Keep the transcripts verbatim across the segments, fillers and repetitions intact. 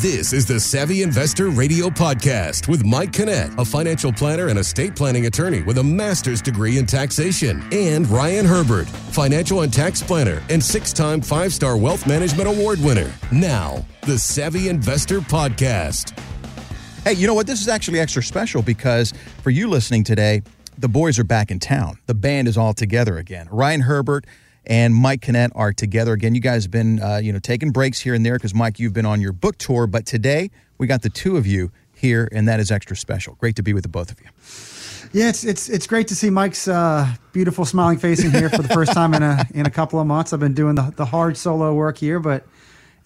This is the Savvy Investor Radio Podcast with Mike Canet, a financial planner and estate planning attorney with a master's degree in taxation, and Ryan Herbert, financial and tax planner and six-time five-star wealth management award winner. Now, the Savvy Investor Podcast. Hey, you know what? This is actually extra special because for you listening today, the boys are back in town. The band is all together again. Ryan Herbert and Mike Canet are together again. You guys have been, uh, you know, taking breaks here and there because, Mike, you've been on your book tour. But today, we got the two of you here, and that is extra special. Great to be with the both of you. Yeah, it's it's it's great to see Mike's uh, beautiful smiling face in here for the first time in a in a couple of months. I've been doing the, the hard solo work here, but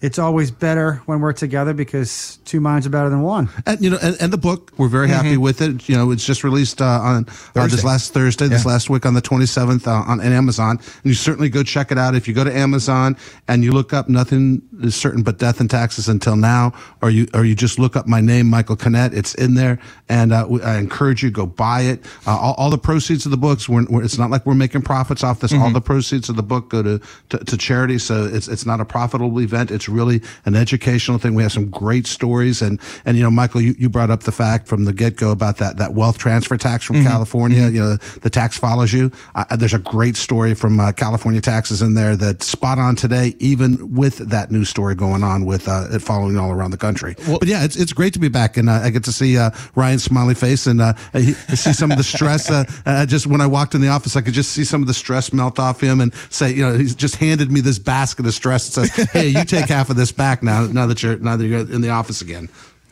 it's always better when we're together because two minds are better than one. And you know, and, and the book, we're very mm-hmm. happy with it. You know, it's just released uh, on, on this last Thursday, yeah. this last week on the twenty-seventh uh, on, on Amazon. And you certainly go check it out. If you go to Amazon and you look up Nothing is Certain But Death and Taxes Until Now, or you or you just look up my name, Michael Canet, it's in there. And uh, we, I encourage you, go buy it. Uh, all, all the proceeds of the books, we're, we're, it's not like we're making profits off this. Mm-hmm. All the proceeds of the book go to, to, to charity. So it's it's not a profitable event. It's really an educational thing. We have some great stories. And, and you know, Michael, you, you brought up the fact from the get-go about that, that wealth transfer tax from mm-hmm. California. Mm-hmm. You know, the tax follows you. Uh, there's a great story from uh, California taxes in there that's spot on today, even with that new story going on with uh, it following all around the country. Well, but yeah, it's it's great to be back. And uh, I get to see uh, Ryan's smiley face and uh, he, see some of the stress. Uh, uh, just when I walked in the office, I could just see some of the stress melt off him and say, you know, he's just handed me this basket of stress and says, hey, you take half of this back now, now that you're now that you're in the office again.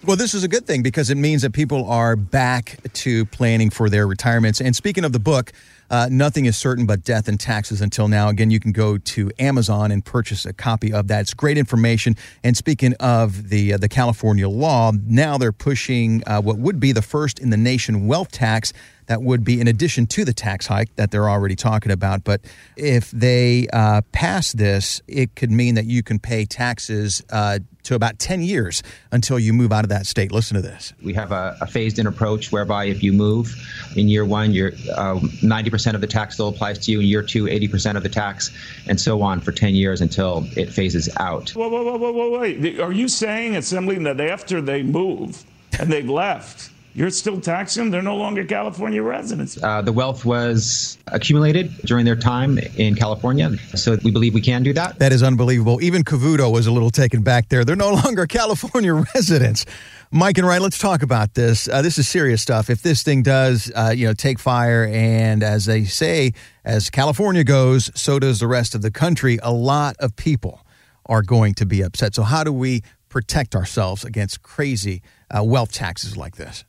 Well, this is a good thing because it means that people are back to planning for their retirements. And speaking of the book, uh, Nothing is Certain But Death and Taxes Until Now. Again, you can go to Amazon and purchase a copy of that. It's great information. And speaking of the uh, the California law, now they're pushing uh, what would be the first in the nation wealth tax. That would be in addition to the tax hike that they're already talking about. But if they uh, pass this, it could mean that you can pay taxes uh, to about ten years until you move out of that state. Listen to this. We have a, a phased-in approach whereby if you move in year one, you're, uh, ninety percent of the tax still applies to you. In year two, eighty percent of the tax, and so on for ten years until it phases out. Whoa, whoa, whoa, whoa, wait. Are you saying, Assembly, that after they move and they've left, you're still taxing them? They're no longer California residents. Uh, the wealth was accumulated during their time in California, so we believe we can do that. That is unbelievable. Even Cavuto was a little taken back there. They're no longer California residents. Mike and Ryan, let's talk about this. Uh, this is serious stuff. If this thing does, uh, you know, take fire, and as they say, as California goes, so does the rest of the country, a lot of people are going to be upset. So how do we protect ourselves against crazy uh, wealth taxes like this?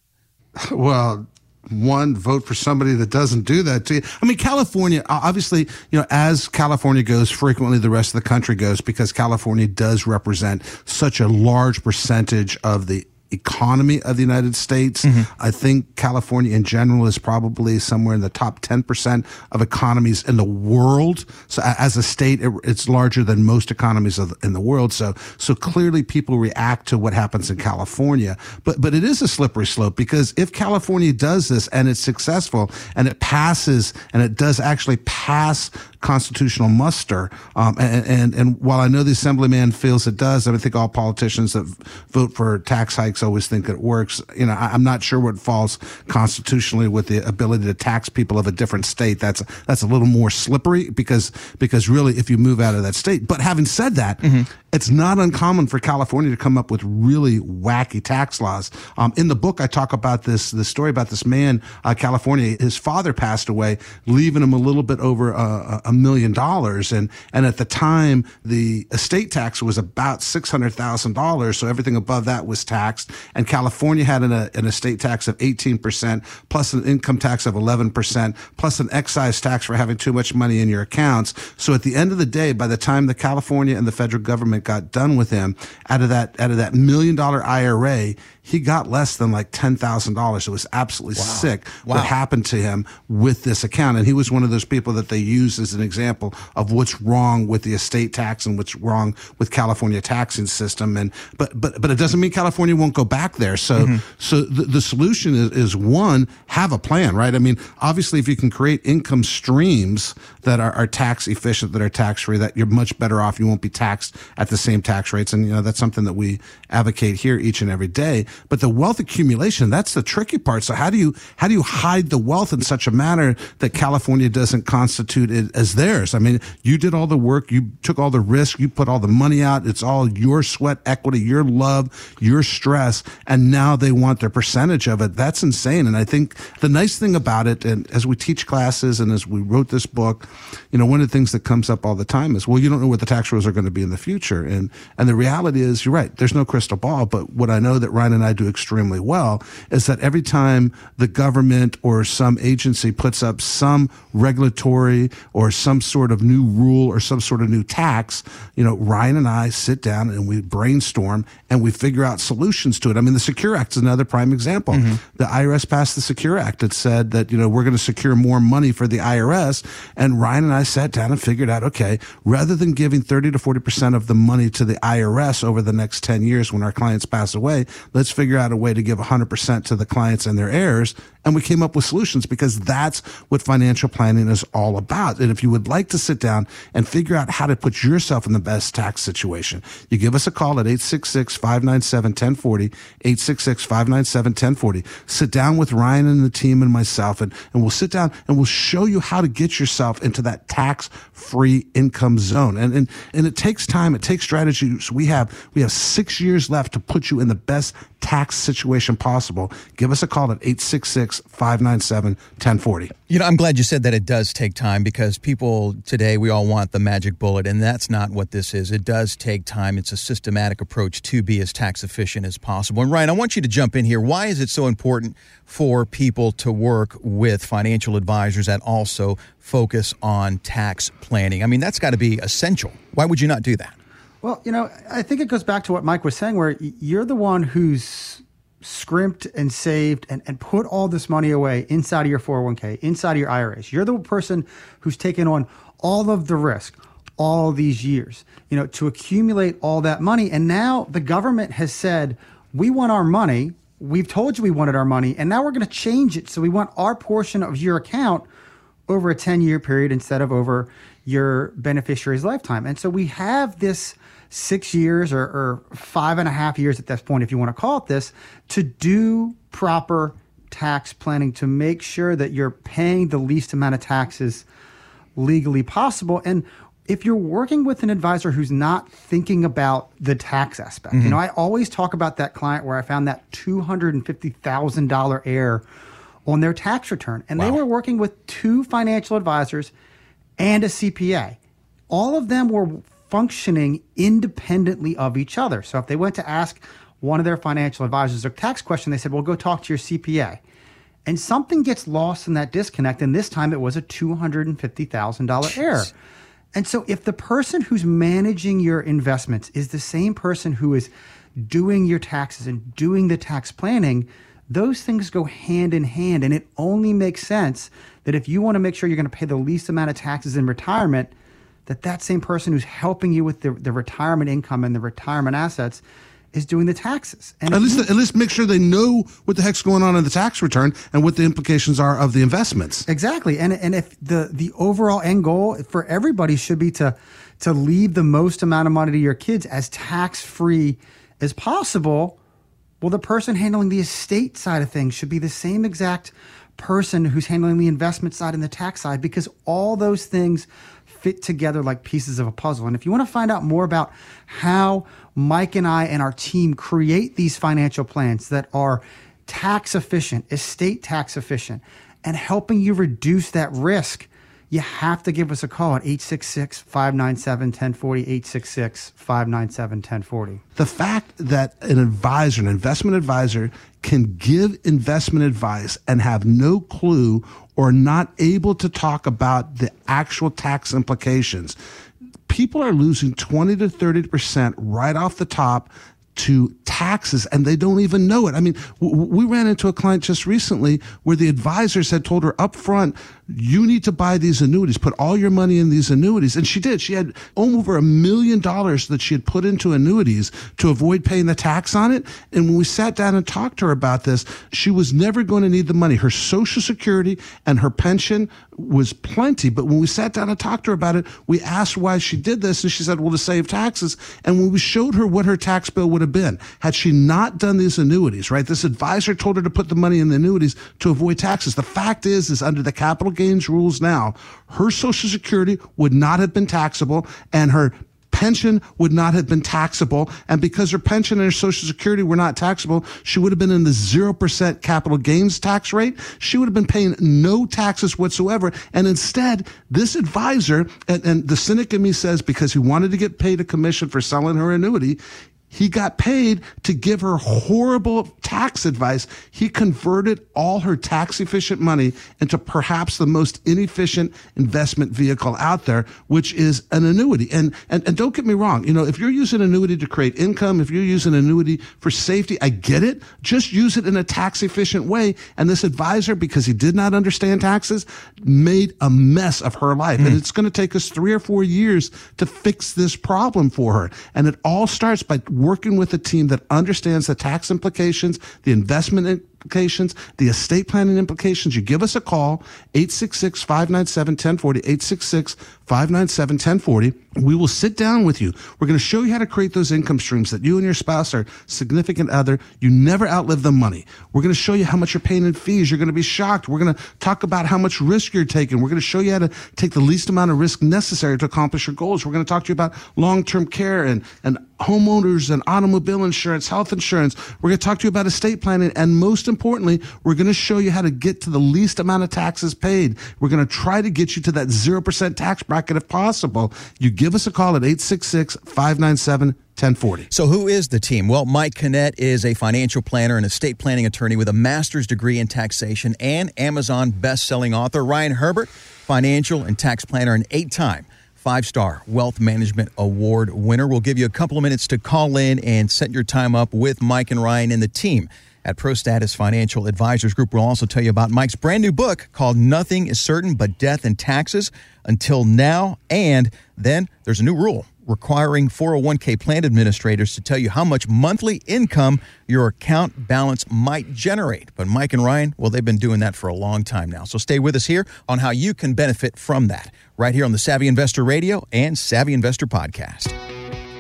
Well, one, vote for somebody that doesn't do that to you. I mean, California, obviously, you know, as California goes, frequently the rest of the country goes because California does represent such a large percentage of the economy of the United States. Mm-hmm. I think California in general is probably somewhere in the top ten percent of economies in the world. So as a state, it, it's larger than most economies of, in the world. So, so clearly people react to what happens in California, but, but it is a slippery slope because if California does this and it's successful and it passes and it does actually pass constitutional muster. Um, and, and, and while I know the assemblyman feels it does, I think all politicians that vote for tax hikes always think it works. You know, I, I'm not sure what falls constitutionally with the ability to tax people of a different state. That's, that's a little more slippery because, because really if you move out of that state, but having said that, mm-hmm. it's not uncommon for California to come up with really wacky tax laws. Um, in the book, I talk about this, the story about this man, uh, California, his father passed away, leaving him a little bit over a, a million dollars. And, and at the time, the estate tax was about six hundred thousand dollars. So everything above that was taxed. And California had an, an estate tax of eighteen percent, plus an income tax of eleven percent, plus an excise tax for having too much money in your accounts. So at the end of the day, by the time the California and the federal government got done with him, out of that out of that million dollar I R A, he got less than like ten thousand dollars. It was absolutely wow. sick wow. what happened to him with this account. And he was one of those people that they used as an example of what's wrong with the estate tax and what's wrong with California taxing system. And but but but it doesn't mean California won't go back there. So mm-hmm. so the, the solution is, is one, have a plan, right? I mean, obviously, if you can create income streams that are, are tax efficient, that are tax free, that you're much better off. You won't be taxed at the same tax rates. And, you know, that's something that we advocate here each and every day. But the wealth accumulation, that's the tricky part. So how do you, how do you hide the wealth in such a manner that California doesn't constitute it as theirs? I mean, you did all the work. You took all the risk. You put all the money out. It's all your sweat equity, your love, your stress. And now they want their percentage of it. That's insane. And I think the nice thing about it, and as we teach classes and as we wrote this book, you know, one of the things that comes up all the time is, well, you don't know what the tax rules are going to be in the future. And, and the reality is, you're right, there's no crystal ball. But what I know that Ryan and I do extremely well is that every time the government or some agency puts up some regulatory or some sort of new rule or some sort of new tax, you know, Ryan and I sit down and we brainstorm and we figure out solutions to it. I mean, the Secure Act is another prime example. Mm-hmm. The I R S passed the Secure Act. It said that, you know, we're going to secure more money for the I R S. And Ryan and I sat down and figured out, okay, rather than giving thirty to forty percent of the money to the I R S over the next ten years when our clients pass away, let's figure out a way to give one hundred percent to the clients and their heirs. And we came up with solutions, because that's what financial planning is all about. And if you would like to sit down and figure out how to put yourself in the best tax situation, you give us a call at eight six six, five nine seven, one zero four zero, eight six six, five nine seven, one zero four zero. Sit down with Ryan and the team and myself, and, and we'll sit down and we'll show you how to get yourself into that tax-free income zone. And, and, and it takes time. It takes strategy. So we have, we have six years left to put you in the best tax situation possible. Give us a call at eight six six, five nine seven, one zero four zero. You know, I'm glad you said that it does take time, because people today, we all want the magic bullet, and that's not what this is. It does take time. It's a systematic approach to be as tax efficient as possible. And Ryan, I want you to jump in here. Why is it so important for people to work with financial advisors that also focus on tax planning? I mean, that's got to be essential. Why would you not do that? Well, you know, I think it goes back to what Mike was saying, where you're the one who's scrimped and saved and, and put all this money away inside of your four oh one k, inside of your I R As. You're the person who's taken on all of the risk all these years, you know, to accumulate all that money. And now the government has said, we want our money. We've told you we wanted our money, and now we're going to change it. So we want our portion of your account over a ten-year period instead of over your beneficiary's lifetime. And so we have this six years or, or five and a half years at this point, if you want to call it this, to do proper tax planning, to make sure that you're paying the least amount of taxes legally possible. And if you're working with an advisor who's not thinking about the tax aspect, mm-hmm. you know, I always talk about that client where I found that two hundred fifty thousand dollars error on their tax return. And wow. they were working with two financial advisors and a C P A. All of them were functioning independently of each other. So if they went to ask one of their financial advisors a tax question, they said, well, go talk to your C P A. And something gets lost in that disconnect. And this time it was a two hundred fifty thousand dollars error. And so if the person who's managing your investments is the same person who is doing your taxes and doing the tax planning, those things go hand in hand. And it only makes sense that if you want to make sure you're going to pay the least amount of taxes in retirement, that that same person who's helping you with the, the retirement income and the retirement assets is doing the taxes. And at least, you, at least make sure they know what the heck's going on in the tax return and what the implications are of the investments. Exactly. And and if the, the overall end goal for everybody should be to, to leave the most amount of money to your kids as tax-free as possible, well, the person handling the estate side of things should be the same exact person who's handling the investment side and the tax side, because all those things fit together like pieces of a puzzle. And if you want to find out more about how Mike and I and our team create these financial plans that are tax efficient, estate tax efficient, and helping you reduce that risk, you have to give us a call at eight six six, five nine seven, one zero four zero, eight six six, five nine seven, one zero four zero. The fact that an advisor, an investment advisor, can give investment advice and have no clue or not able to talk about the actual tax implications. People are losing twenty to thirty percent right off the top to taxes, and they don't even know it. I mean, w- we ran into a client just recently where the advisors had told her up front, you need to buy these annuities, put all your money in these annuities. And she did. She had over a million dollars that she had put into annuities to avoid paying the tax on it. And when we sat down and talked to her about this, she was never going to need the money. Her Social Security and her pension was plenty. But when we sat down and talked to her about it, we asked why she did this. And she said, well, to save taxes. And when we showed her what her tax bill would have been, had she not done these annuities, right? This advisor told her to put the money in the annuities to avoid taxes. The fact is, is under the capital gains rules now, her Social Security would not have been taxable and her pension would not have been taxable. And because her pension and her Social Security were not taxable, she would have been in the zero percent capital gains tax rate. She would have been paying no taxes whatsoever. And instead, this advisor, and, and the cynic in me says, because he wanted to get paid a commission for selling her annuity, he got paid to give her horrible tax advice. He converted all her tax-efficient money into perhaps the most inefficient investment vehicle out there, which is an annuity. And, and and don't get me wrong, you know, if you're using annuity to create income, if you're using annuity for safety, I get it. Just use it in a tax-efficient way. And this advisor, because he did not understand taxes, made a mess of her life. Mm. And it's going to take us three or four years to fix this problem for her. And it all starts by working with a team that understands the tax implications, the investment implications, the estate planning implications. You give us a call, eight six six, five nine seven, one zero four zero, eight six six, five nine seven, one zero four zero. We will sit down with you. We're going to show you how to create those income streams that you and your spouse or significant other, you never outlive the money. We're going to show you how much you're paying in fees. You're going to be shocked. We're going to talk about how much risk you're taking. We're going to show you how to take the least amount of risk necessary to accomplish your goals. We're going to talk to you about long-term care and, and homeowners and automobile insurance, health insurance. We're going to talk to you about estate planning. And most importantly, we're going to show you how to get to the least amount of taxes paid. We're going to try to get you to that zero percent tax bracket if possible. You get Give us a call at eight six six, five nine seven, one zero four zero. So who is the team? Well, Mike Canet is a financial planner and estate planning attorney with a master's degree in taxation and Amazon best-selling author. Ryan Herbert, financial and tax planner and eight-time five-star Wealth Management Award winner. We'll give you a couple of minutes to call in and set your time up with Mike and Ryan and the team at ProStatus Financial Advisors Group. We'll also tell you about Mike's brand new book called Nothing is Certain But Death and Taxes Until Now. And then there's a new rule requiring four oh one k plan administrators to tell you how much monthly income your account balance might generate. But Mike and Ryan, well, they've been doing that for a long time now. So stay with us here on how you can benefit from that right here on the Savvy Investor Radio and Savvy Investor Podcast.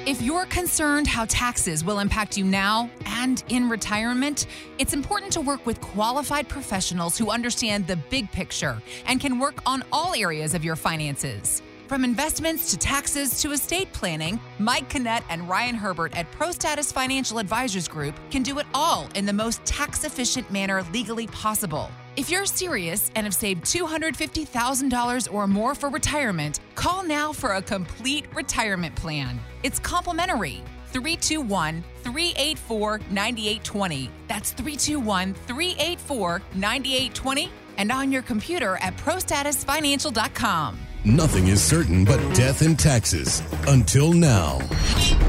If you're concerned how taxes will impact you now and in retirement, it's important to work with qualified professionals who understand the big picture and can work on all areas of your finances. From investments to taxes to estate planning, Mike Canet and Ryan Herbert at ProStatus Financial Advisors Group can do it all in the most tax-efficient manner legally possible. If you're serious and have saved two hundred fifty thousand dollars or more for retirement, call now for a complete retirement plan. It's complimentary. three two one, three eight four, nine eight two zero. That's three two one, three eight four, nine eight two zero. And on your computer at ProStatus Financial dot com. Nothing is certain but death and taxes until now.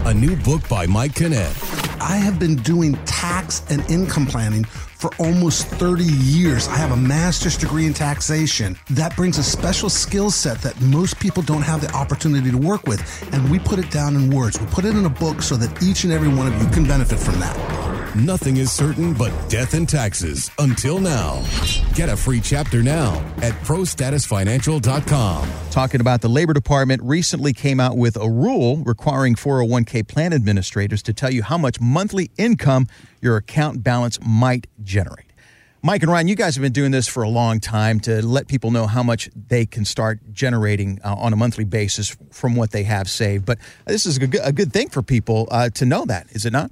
A new book by Mike Canet. I have been doing tax and income planning for almost thirty years. I have a master's degree in taxation. That brings a special skill set that most people don't have the opportunity to work with. And we put it down in words. We put it in a book so that each and every one of you can benefit from that. Nothing is certain but death and taxes until now. Get a free chapter now at ProStatus Financial dot com. Talking about the Labor Department recently came out with a rule requiring four oh one k plan administrators to tell you how much monthly income your account balance might generate. Mike and Ryan, you guys have been doing this for a long time to let people know how much they can start generating uh, on a monthly basis from what they have saved. But this is a good, a good thing for people uh, to know that, is it not?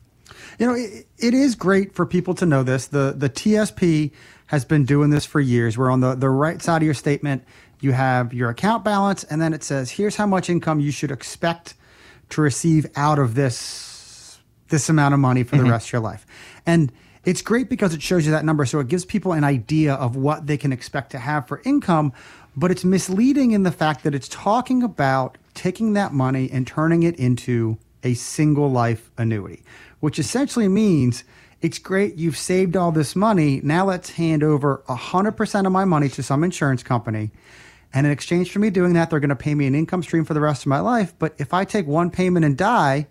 You know, it, it is great for people to know this. The the T S P has been doing this for years. Where on the, the right side of your statement, you have your account balance, and then it says, here's how much income you should expect to receive out of this, this amount of money for the mm-hmm. rest of your life. And it's great because it shows you that number, so it gives people an idea of what they can expect to have for income, but it's misleading in the fact that it's talking about taking that money and turning it into a single life annuity, which essentially means it's great you've saved all this money. Now let's hand over one hundred percent of my money to some insurance company. And in exchange for me doing that, they're going to pay me an income stream for the rest of my life. But if I take one payment and die,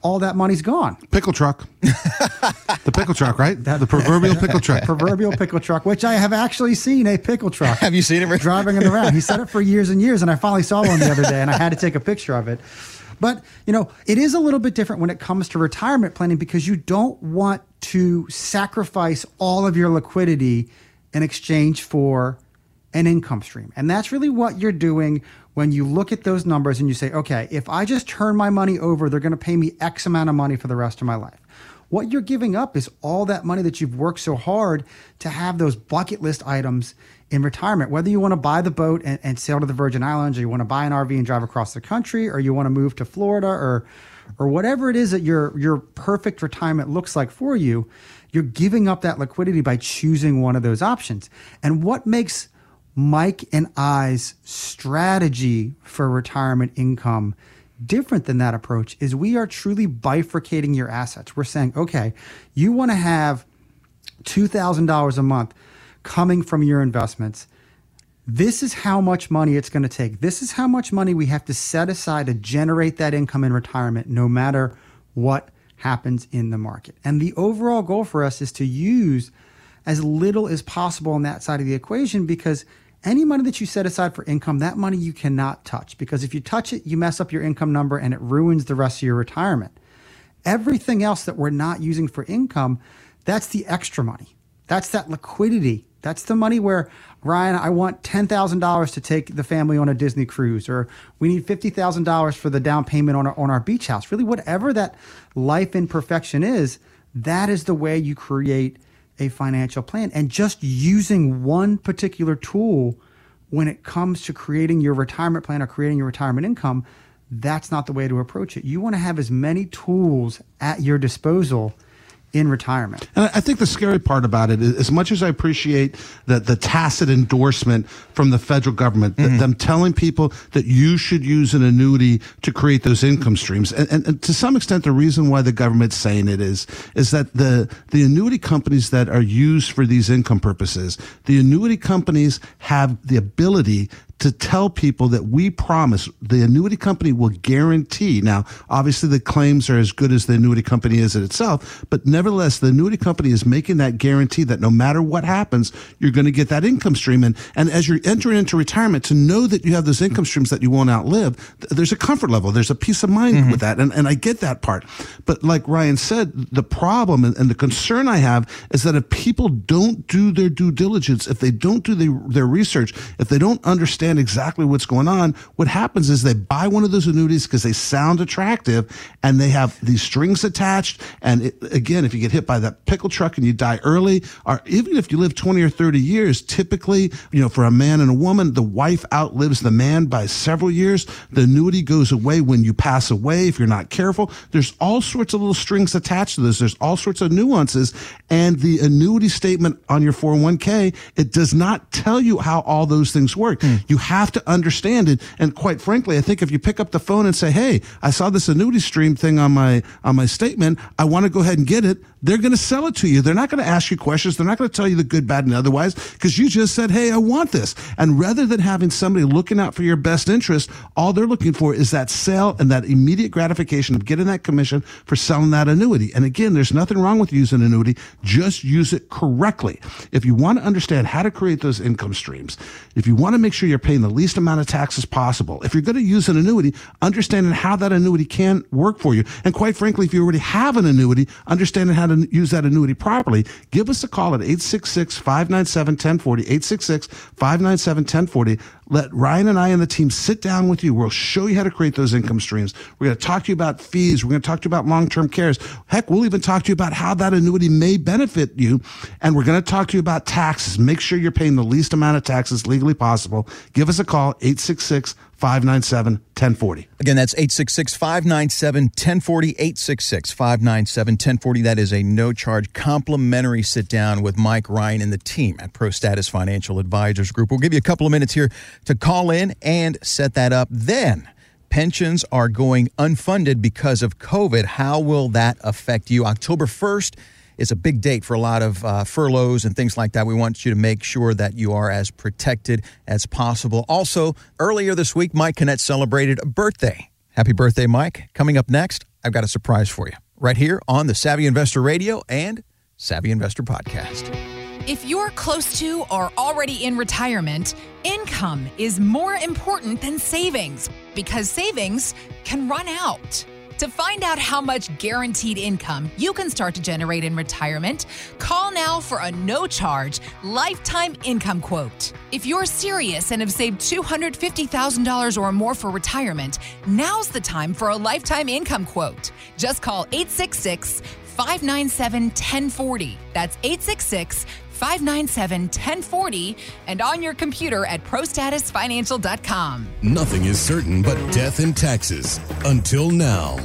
all that money's gone. Pickle truck. The pickle truck, right? That, the proverbial pickle truck. Proverbial pickle truck, which I have actually seen a pickle truck. Have you seen it? Driving it around. He said it for years and years, and I finally saw one the other day, and I had to take a picture of it. But, you know, it is a little bit different when it comes to retirement planning because you don't want to sacrifice all of your liquidity in exchange for an income stream. And that's really what you're doing when you look at those numbers and you say, okay, if I just turn my money over, they're going to pay me X amount of money for the rest of my life. What you're giving up is all that money that you've worked so hard to have those bucket list items in retirement, whether you want to buy the boat and, and sail to the Virgin Islands, or you want to buy an R V and drive across the country, or you want to move to Florida, or or whatever it is that your your perfect retirement looks like for you, you're giving up that liquidity by choosing one of those options. And what makes Mike and I's strategy for retirement income different than that approach is we are truly bifurcating your assets. We're saying, okay, you want to have two thousand dollars a month coming from your investments. This is how much money it's going to take. This is how much money we have to set aside to generate that income in retirement, no matter what happens in the market. And the overall goal for us is to use as little as possible on that side of the equation, because any money that you set aside for income, that money you cannot touch, because if you touch it, you mess up your income number and it ruins the rest of your retirement. Everything else that we're not using for income, that's the extra money. That's that liquidity. That's the money where, Ryan, I want ten thousand dollars to take the family on a Disney cruise, or we need fifty thousand dollars for the down payment on our, on our beach house. Really, whatever that life imperfection is, that is the way you create a financial plan. And just using one particular tool when it comes to creating your retirement plan or creating your retirement income, that's not the way to approach it. You want to have as many tools at your disposal in retirement. And I think the scary part about it is, as much as I appreciate the, the tacit endorsement from the federal government, mm-hmm. them telling people that you should use an annuity to create those income streams. And, and, and to some extent, the reason why the government's saying it is, is that the, the annuity companies that are used for these income purposes, the annuity companies have the ability to tell people that we promise the annuity company will guarantee. Now, obviously, the claims are as good as the annuity company is in itself, but nevertheless, the annuity company is making that guarantee that no matter what happens, you're going to get that income stream. And, and as you're entering into retirement, to know that you have those income streams that you won't outlive, th- there's a comfort level. There's a peace of mind mm-hmm. with that. And, and I get that part. But like Ryan said, the problem and, and the concern I have is that if people don't do their due diligence, if they don't do the, their research, if they don't understand exactly what's going on, what happens is they buy one of those annuities because they sound attractive and they have these strings attached. And it, again, if you get hit by that pickle truck and you die early, or even if you live twenty or thirty years, typically, you know, for a man and a woman, the wife outlives the man by several years. The annuity goes away when you pass away if you're not careful. There's all sorts of little strings attached to this. There's all sorts of nuances. And the annuity statement on your four oh one k, it does not tell you how all those things work. Mm. You have to understand it. And quite frankly, I think if you pick up the phone and say, hey, I saw this annuity stream thing on my on my statement, I want to go ahead and get it, they're going to sell it to you. They're not going to ask you questions. They're not going to tell you the good, bad, and otherwise, because you just said, hey, I want this. And rather than having somebody looking out for your best interest, all they're looking for is that sale and that immediate gratification of getting that commission for selling that annuity. And again, there's nothing wrong with using an annuity. Just use it correctly. If you want to understand how to create those income streams, if you want to make sure you're paying the least amount of taxes possible, if you're going to use an annuity, understanding how that annuity can work for you. And quite frankly, if you already have an annuity, understanding how to use that annuity properly. Give us a call at eight six six, five nine seven, one oh four oh, eight six six, five nine seven, one oh four oh. Let Ryan and I and the team sit down with you. We'll show you how to create those income streams. We're going to talk to you about fees. We're going to talk to you about long-term cares. Heck, we'll even talk to you about how that annuity may benefit you. And we're going to talk to you about taxes. Make sure you're paying the least amount of taxes legally possible. Give us a call, eight six six, five nine seven, one oh four oh. Again, that's eight six six, five nine seven, one oh four oh, eight six six, five nine seven, one oh four oh. That is a no-charge complimentary sit-down with Mike, Ryan, and the team at ProStatus Financial Advisors Group. We'll give you a couple of minutes here to call in and set that up. Then, pensions are going unfunded because of COVID. How will that affect you? October first is a big date for a lot of uh, furloughs and things like that. We want you to make sure that you are as protected as possible. Also, earlier this week, Mike Canet celebrated a birthday. Happy birthday, Mike. Coming up next, I've got a surprise for you right here on the Savvy Investor Radio and Savvy Investor Podcast. If you're close to or already in retirement, income is more important than savings because savings can run out. To find out how much guaranteed income you can start to generate in retirement, call now for a no-charge lifetime income quote. If you're serious and have saved two hundred fifty thousand dollars or more for retirement, now's the time for a lifetime income quote. Just call eight six six, five nine seven, one zero four zero. That's eight six six, five nine seven, one zero four zero and on your computer at Pro Status Financial dot com. Nothing is certain but death and taxes until now.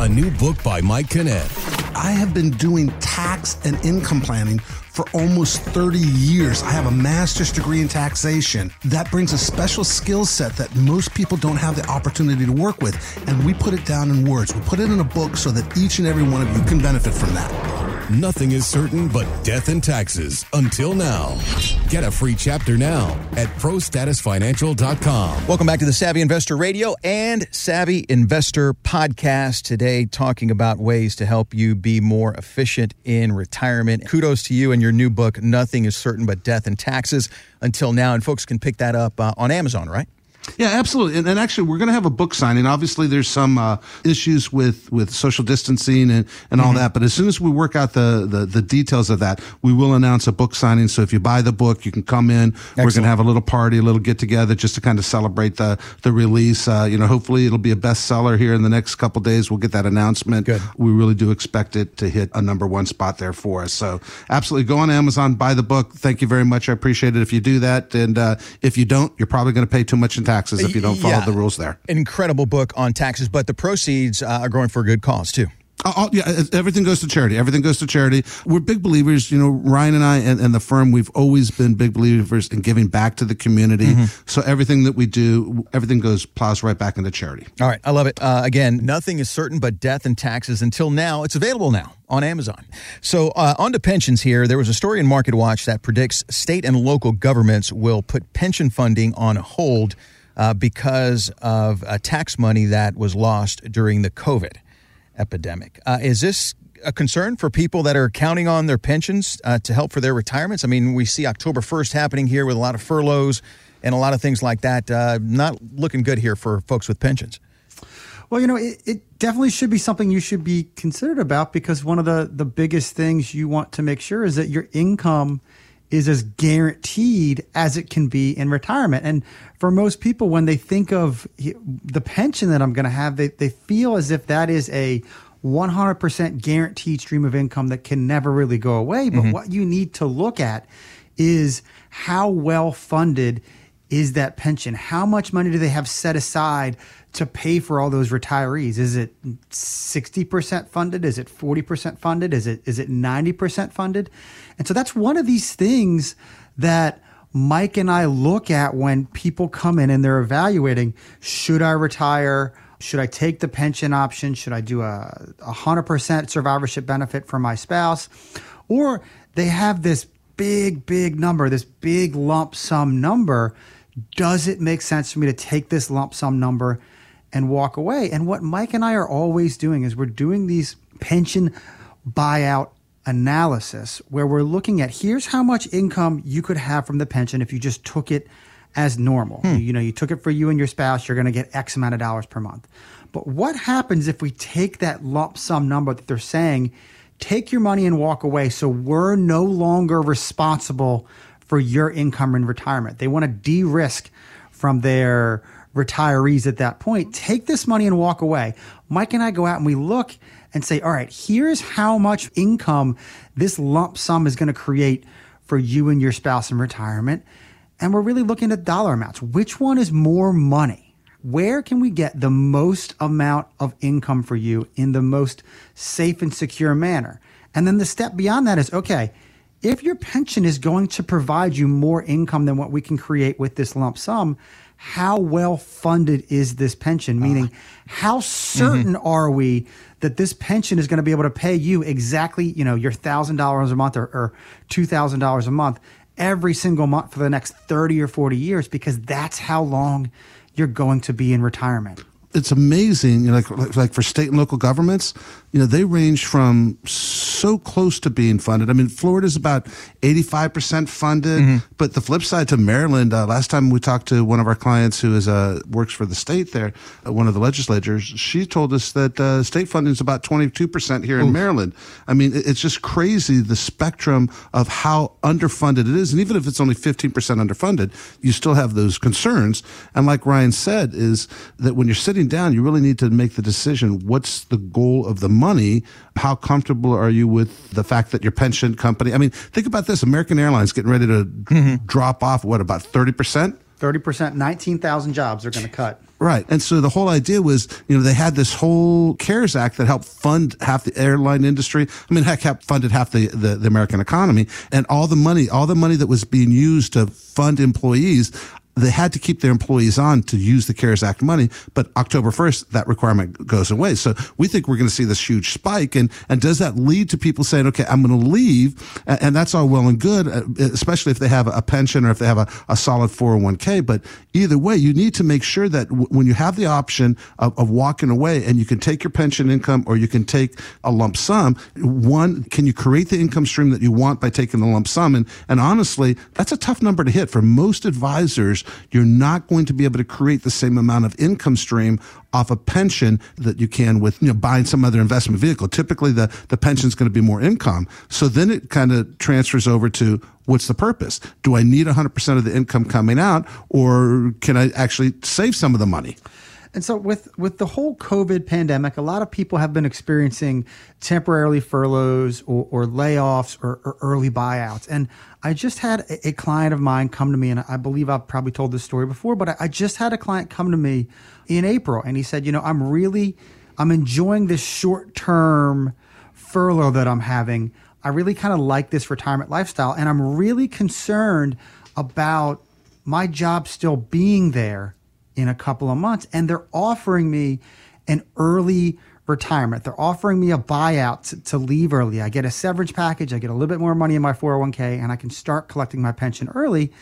A new book by Mike Canet. I have been doing tax and income planning for almost thirty years. I have a master's degree in taxation. That brings a special skill set that most people don't have the opportunity to work with, and we put it down in words. We put it in a book so that each and every one of you can benefit from that. Nothing is certain but death and taxes until now. Get a free chapter now at Pro Status Financial dot com. Welcome back to the Savvy Investor Radio and Savvy Investor Podcast. Today, talking about ways to help you be more efficient in retirement. Kudos to you and your new book, Nothing is Certain But Death and Taxes Until Now. And folks can pick that up uh, on Amazon, right? Yeah, absolutely. And, and actually, we're going to have a book signing. Obviously, there's some uh, issues with, with social distancing and, and all mm-hmm. that. But as soon as we work out the, the, the details of that, we will announce a book signing. So if you buy the book, you can come in. Excellent. We're going to have a little party, a little get-together just to kind of celebrate the, the release. Uh, you know, hopefully, it'll be a bestseller here in the next couple of days. We'll get that announcement. Good. We really do expect it to hit a number one spot there for us. So absolutely, go on Amazon, buy the book. Thank you very much. I appreciate it if you do that. And uh, if you don't, you're probably going to pay too much in taxes if you don't follow yeah, the rules there. An incredible book on taxes, but the proceeds uh, are going for a good cause too. Oh, yeah, everything goes to charity. Everything goes to charity. We're big believers, you know, Ryan and I and, and the firm, we've always been big believers in giving back to the community. Mm-hmm. So everything that we do, everything goes, plows right back into charity. All right. I love it. Uh, again, nothing is certain but death and taxes until now. It's available now on Amazon. So uh, on to pensions here. There was a story in Market Watch that predicts state and local governments will put pension funding on hold uh, because of uh, tax money that was lost during the COVID epidemic. Uh, is this a concern for people that are counting on their pensions uh, to help for their retirements? I mean, we see October first happening here with a lot of furloughs and a lot of things like that. Uh, not looking good here for folks with pensions. Well, you know, it, it definitely should be something you should be considered about because one of the, the biggest things you want to make sure is that your income is as guaranteed as it can be in retirement. And for most people, when they think of the pension that I'm going to have, they, they feel as if that is a one hundred percent guaranteed stream of income that can never really go away. But mm-hmm. what you need to look at is how well funded is that pension? How much money do they have set aside to pay for all those retirees? Is it sixty percent funded? Is it forty percent funded? Is it is it ninety percent funded? And so that's one of these things that Mike and I look at when people come in and they're evaluating, should I retire? Should I take the pension option? Should I do a one hundred percent survivorship benefit for my spouse? Or they have this big, big number, this big lump sum number. Does it make sense for me to take this lump sum number and walk away? And what Mike and I are always doing is we're doing these pension buyout analysis where we're looking at here's how much income you could have from the pension if you just took it as normal. Hmm. You, you know, you took it for you and your spouse, you're going to get X amount of dollars per month. But what happens if we take that lump sum number that they're saying, take your money and walk away so we're no longer responsible for your income in retirement? They want to de-risk from their retirees at that point. Take this money and walk away. Mike and I go out and we look and say, all right, here's how much income this lump sum is going to create for you and your spouse in retirement. And we're really looking at dollar amounts. Which one is more money? Where can we get the most amount of income for you in the most safe and secure manner? And then the step beyond that is, okay, if your pension is going to provide you more income than what we can create with this lump sum, how well funded is this pension? Meaning, how certain mm-hmm. are we that this pension is going to be able to pay you exactly, you know, your one thousand dollars a month or, or two thousand dollars a month every single month for the next thirty or forty years, because that's how long you're going to be in retirement. It's amazing, you know, like, like like for state and local governments, you know, they range from so close to being funded. I mean, Florida's about eighty-five percent funded, mm-hmm. but the flip side to Maryland, uh, last time we talked to one of our clients who is uh, works for the state there, uh, one of the legislators, she told us that uh, state funding is about twenty-two percent here Oof. in Maryland. I mean, it's just crazy, the spectrum of how underfunded it is. And even if it's only fifteen percent underfunded, you still have those concerns. And like Ryan said, is that when you're sitting down, you really need to make the decision, what's the goal of the money? How comfortable are you with the fact that your pension company, I mean, think about this, American Airlines getting ready to mm-hmm. drop off, what, about thirty percent? thirty percent, nineteen thousand jobs are going to cut. Right. And so the whole idea was, you know, they had this whole CARES Act that helped fund half the airline industry. I mean, heck, helped funded half the, the, the American economy. And all the money, all the money that was being used to fund employees, they had to keep their employees on to use the CARES Act money, but October first, that requirement goes away. So we think we're going to see this huge spike. And, and does that lead to people saying, okay, I'm going to leave? And, and that's all well and good, especially if they have a pension or if they have a, a solid four oh one k. But either way, you need to make sure that w- when you have the option of, of walking away and you can take your pension income or you can take a lump sum, one, can you create the income stream that you want by taking the lump sum? And, and honestly, that's a tough number to hit for most advisors. You're not going to be able to create the same amount of income stream off a pension that you can with, you know, buying some other investment vehicle. Typically, the, the pension's going to be more income. So then it kind of transfers over to, what's the purpose? Do I need one hundred percent of the income coming out, or can I actually save some of the money? And so with, with the whole COVID pandemic, a lot of people have been experiencing temporarily furloughs or, or layoffs or, or early buyouts. And I just had a, a client of mine come to me, and I believe I've probably told this story before, but I, I just had a client come to me in April, and he said, you know, I'm really, I'm enjoying this short-term furlough that I'm having. I really kind of like this retirement lifestyle, and I'm really concerned about my job still being there in a couple of months, and they're offering me an early retirement. They're offering me a buyout to, to leave early. I get a severance package. I get a little bit more money in my four oh one k, and I can start collecting my pension early.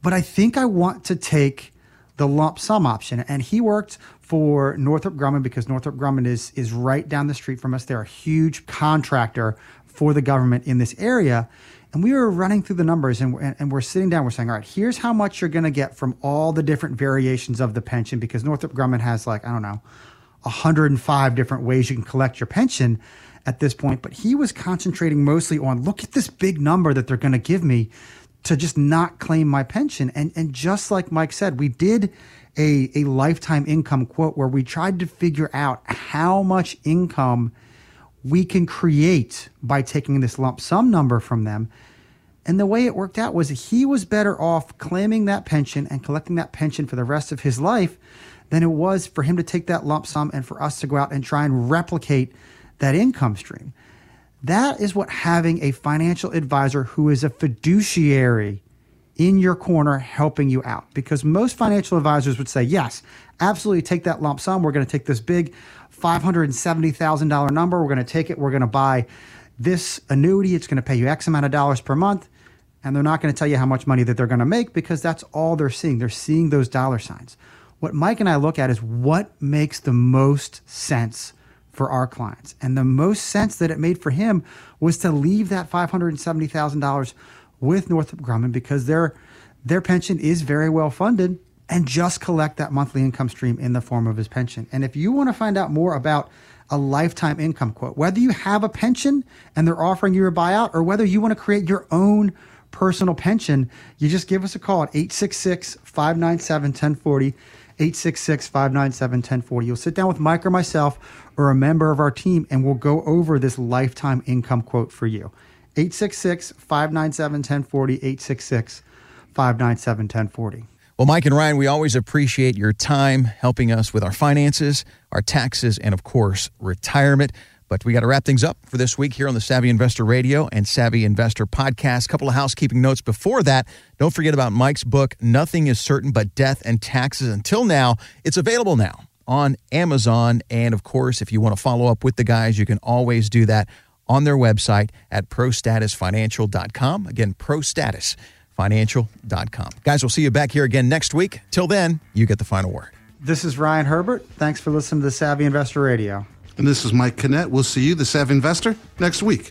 But I think I want to take the lump sum option. And he worked for Northrop Grumman, because Northrop Grumman is, is right down the street from us. They're a huge contractor for the government in this area. And we were running through the numbers, and we're, and we're sitting down. We're saying, all right, here's how much you're going to get from all the different variations of the pension, because Northrop Grumman has, like, I don't know, one hundred five different ways you can collect your pension at this point. But he was concentrating mostly on, look at this big number that they're going to give me to just not claim my pension. And, and just like Mike said, we did a, a lifetime income quote where we tried to figure out how much income we can create by taking this lump sum number from them. And the way it worked out was he was better off claiming that pension and collecting that pension for the rest of his life than it was for him to take that lump sum and for us to go out and try and replicate that income stream. That is what having a financial advisor who is a fiduciary in your corner helping you out. Because most financial advisors would say, yes, absolutely take that lump sum. We're going to take this big five hundred seventy thousand dollars number. We're going to take it. We're going to buy this annuity. It's going to pay you X amount of dollars per month. And they're not going to tell you how much money that they're going to make, because that's all they're seeing. They're seeing those dollar signs. What Mike and I look at is what makes the most sense for our clients. And the most sense that it made for him was to leave that five hundred seventy thousand dollars with Northrop Grumman, because their their pension is very well funded, and just collect that monthly income stream in the form of his pension. And if you want to find out more about a lifetime income quote, whether you have a pension and they're offering you a buyout, or whether you want to create your own personal pension, you just give us a call at eight six six, five nine seven, one oh four oh, eight six six, five nine seven, one oh four oh. You'll sit down with Mike or myself or a member of our team, and we'll go over this lifetime income quote for you. eight six six, five nine seven, one oh four oh, eight six six, five nine seven, one oh four oh. Well, Mike and Ryan, we always appreciate your time helping us with our finances, our taxes, and, of course, retirement. But we got to wrap things up for this week here on the Savvy Investor Radio and Savvy Investor Podcast. A couple of housekeeping notes before that. Don't forget about Mike's book, Nothing is Certain But Death and Taxes Until Now. It's available now on Amazon. And of course, if you want to follow up with the guys, you can always do that on their website at Pro Status Financial dot com. Again, Pro Status Financial dot com. Guys, we'll see you back here again next week. Till then, you get the final word. This is Ryan Herbert. Thanks for listening to the Savvy Investor Radio. And this is Mike Canet. We'll see you, the Savvy Investor, next week.